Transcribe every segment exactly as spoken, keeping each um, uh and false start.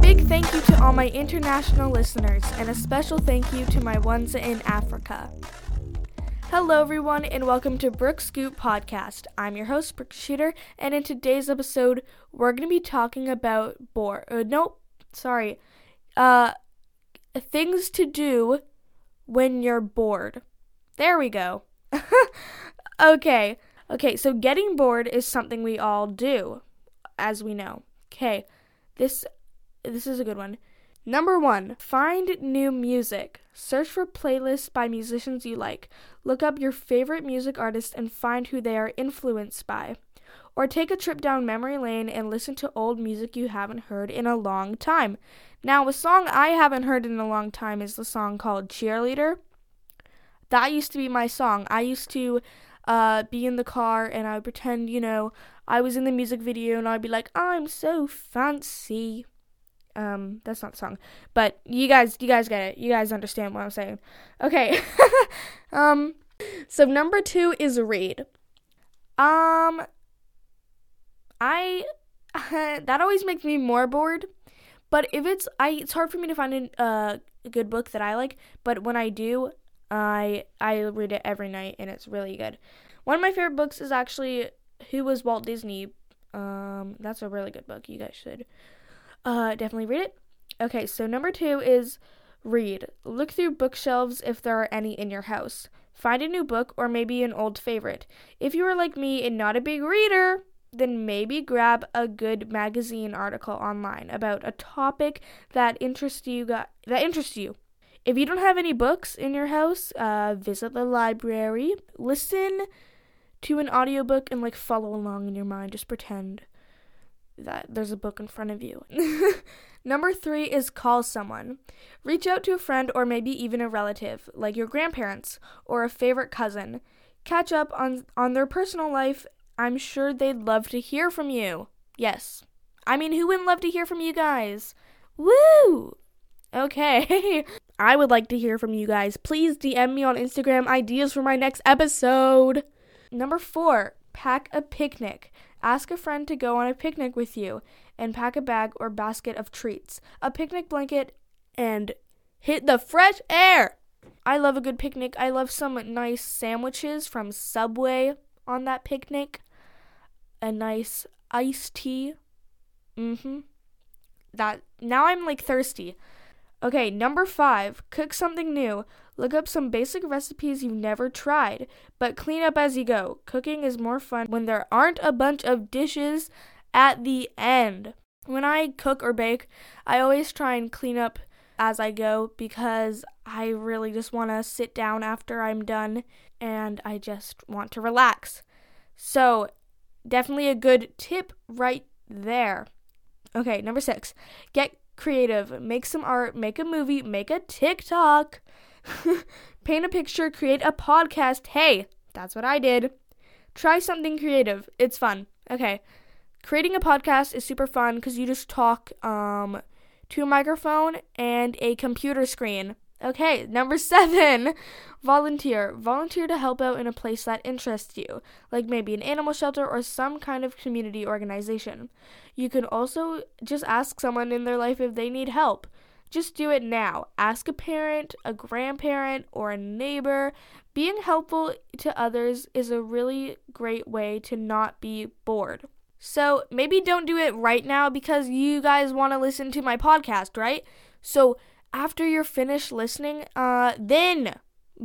Big thank you to all my international listeners, and a special thank you to my ones in Africa. Hello everyone, and welcome to Brooke Scoop Podcast. I'm your host, Brooke Shooter, and in today's episode, we're going to be talking about bore. Uh, nope, sorry. Uh, things to do when you're bored. There we go. Okay. Okay, so getting bored is something we all do, as we know. Okay, this this is a good one. Number one, find new music. Search for playlists by musicians you like. Look up your favorite music artists and find who they are influenced by. Or take a trip down memory lane and listen to old music you haven't heard in a long time. Now, a song I haven't heard in a long time is the song called Cheerleader. That used to be my song. I used to uh, be in the car and I would pretend, you know, I was in the music video and I'd be like, I'm so fancy. Um, that's not the song, but you guys, you guys get it. You guys understand what I'm saying. Okay. um, so number two is read. Um, I, that always makes me more bored, but if it's, I, it's hard for me to find a uh, good book that I like, but when I do, I, I read it every night and it's really good. One of my favorite books is actually Who Was Walt Disney? Um, that's a really good book. You guys should Uh, definitely read it. Okay, so number two is read. Look through bookshelves if there are any in your house. Find a new book or maybe an old favorite. If you are like me and not a big reader, then maybe grab a good magazine article online about a topic that interests you. Got, that interests you. If you don't have any books in your house, uh, visit the library. Listen to an audiobook and like follow along in your mind. Just pretend that there's a book in front of you. Number three is call someone. Reach out to a friend or maybe even a relative, like your grandparents or a favorite cousin. Catch up on, on their personal life. I'm sure they'd love to hear from you. Yes. I mean, who wouldn't love to hear from you guys? Woo! Okay. I would like to hear from you guys. Please D M me on Instagram ideas for my next episode. Number four, pack a picnic. Ask a friend to go on a picnic with you and pack a bag or basket of treats, a picnic blanket, and hit the fresh air. I love a good picnic. I love some nice sandwiches from Subway on that picnic. A nice iced tea. Mm-hmm. That, now I'm like thirsty. Okay, number five, cook something new. Look up some basic recipes you've never tried, but clean up as you go. Cooking is more fun when there aren't a bunch of dishes at the end. When I cook or bake, I always try and clean up as I go because I really just want to sit down after I'm done and I just want to relax. So, definitely a good tip right there. Okay, number six, get creative. Make some art, make a movie, make a TikTok. Paint a picture, create a podcast. Hey, that's what I did. Try something creative. It's fun. Okay. Creating a podcast is super fun because you just talk um, to a microphone and a computer screen. Okay, number seven, volunteer. Volunteer to help out in a place that interests you, like maybe an animal shelter or some kind of community organization. You can also just ask someone in their life if they need help. Just do it now. Ask a parent, a grandparent, or a neighbor. Being helpful to others is a really great way to not be bored. So maybe don't do it right now because you guys want to listen to my podcast, right? So after you're finished listening, uh, then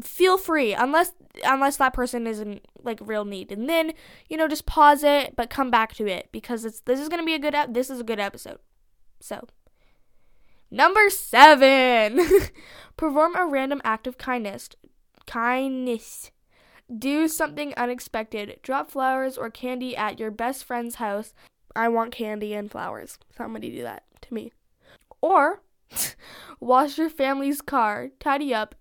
feel free, unless unless that person is in like real need, and then you know just pause it, but come back to it because it's this is gonna be a good ep- this is a good episode. So. Number seven, perform a random act of kindness. Kindness. Do something unexpected. Drop flowers or candy at your best friend's house. I want candy and flowers. Somebody do that to me. Or wash your family's car. Tidy up.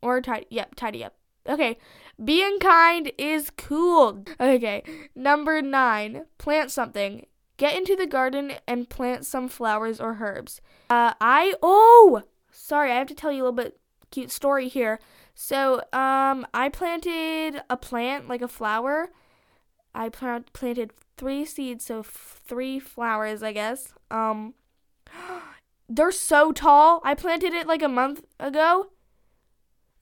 Or tidy. Yep, tidy up. Okay, being kind is cool. Okay, number nine, plant something. Get into the garden and plant some flowers or herbs. Uh, I, oh, sorry, I have to tell you a little bit cute story here. So um, I planted a plant, like a flower. I plant- planted three seeds, so f- three flowers, I guess. Um, they're so tall. I planted it like a month ago.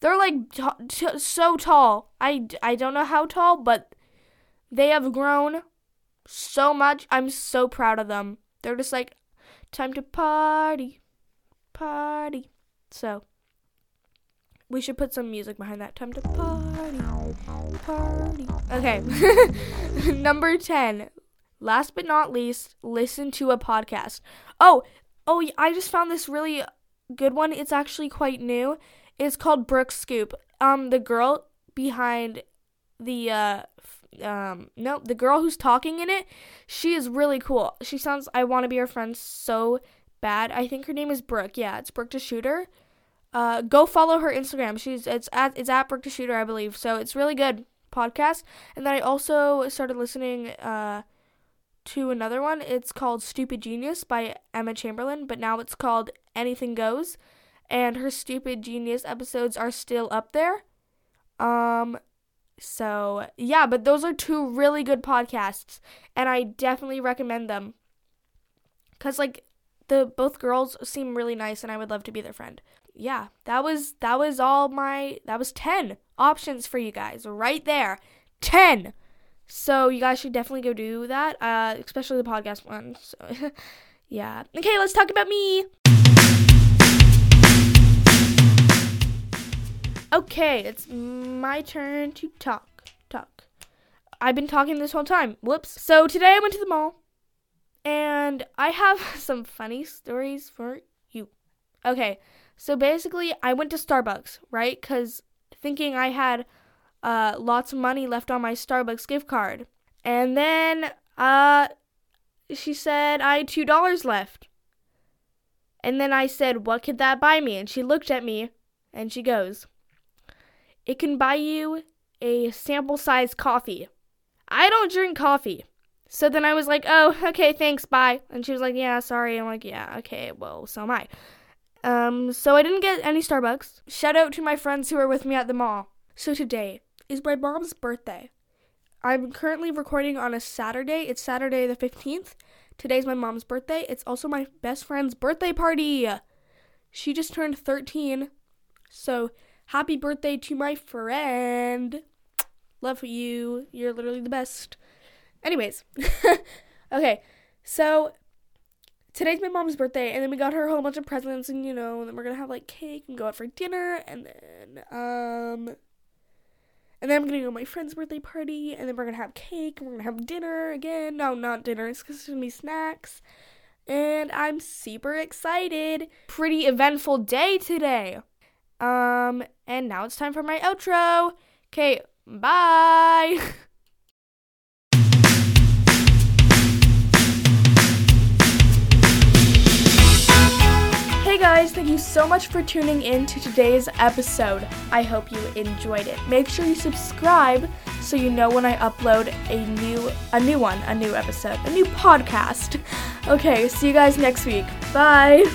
They're like t- t- so tall. I, I don't know how tall, but they have grown so much. I'm so proud of them. They're just like, time to party, party. So we should put some music behind that. Time to party, party. Okay, number ten. Last but not least, listen to a podcast. Oh, oh, I just found this really good one. It's actually quite new. It's called Brooke Scoop. Um, the girl behind the, uh, f- um, no, the girl who's talking in it, she is really cool. She sounds, I want to be her friend so bad. I think her name is Brooke. Yeah, it's Brooke to Shooter. Uh, go follow her Instagram. She's, it's at, it's at Brooke to Shooter, I believe. So it's really good podcast. And then I also started listening, uh, to another one. It's called Stupid Genius by Emma Chamberlain, but now it's called Anything Goes. And her Stupid Genius episodes are still up there. Um, so, yeah, but those are two really good podcasts. And I definitely recommend them. Because, like, the both girls seem really nice and I would love to be their friend. Yeah, that was, that was all my, that was ten options for you guys. Right there. ten. So, you guys should definitely go do that. Uh, especially the podcast one. So, yeah. Okay, let's talk about me. Okay, it's my turn to talk, talk. I've been talking this whole time. Whoops. So today I went to the mall, and I have some funny stories for you. Okay, so basically I went to Starbucks, right? Because thinking I had uh, lots of money left on my Starbucks gift card. And then uh, she said I had two dollars left. And then I said, what could that buy me? And she looked at me, and she goes, it can buy you a sample size coffee. I don't drink coffee. So then I was like, oh, okay, thanks, bye. And she was like, yeah, sorry. I'm like, yeah, okay, well, so am I. Um, so I didn't get any Starbucks. Shout out to my friends who are with me at the mall. So today is my mom's birthday. I'm currently recording on a Saturday. It's Saturday the fifteenth. Today's my mom's birthday. It's also my best friend's birthday party. She just turned thirteen. So happy birthday to my friend. Love you. You're literally the best. Anyways. Okay. So, today's my mom's birthday. And then we got her a whole bunch of presents. And, you know, and then we're going to have, like, cake and go out for dinner. And then, um... and then I'm going to go to my friend's birthday party. And then we're going to have cake. And we're going to have dinner again. No, not dinner. It's because it's going to be snacks. And I'm super excited. Pretty eventful day today. Um, and now it's time for my outro. Okay, bye! Hey guys, thank you so much for tuning in to today's episode. I hope you enjoyed it. Make sure you subscribe so you know when I upload a new, a new one, a new episode, a new podcast. Okay, see you guys next week. Bye!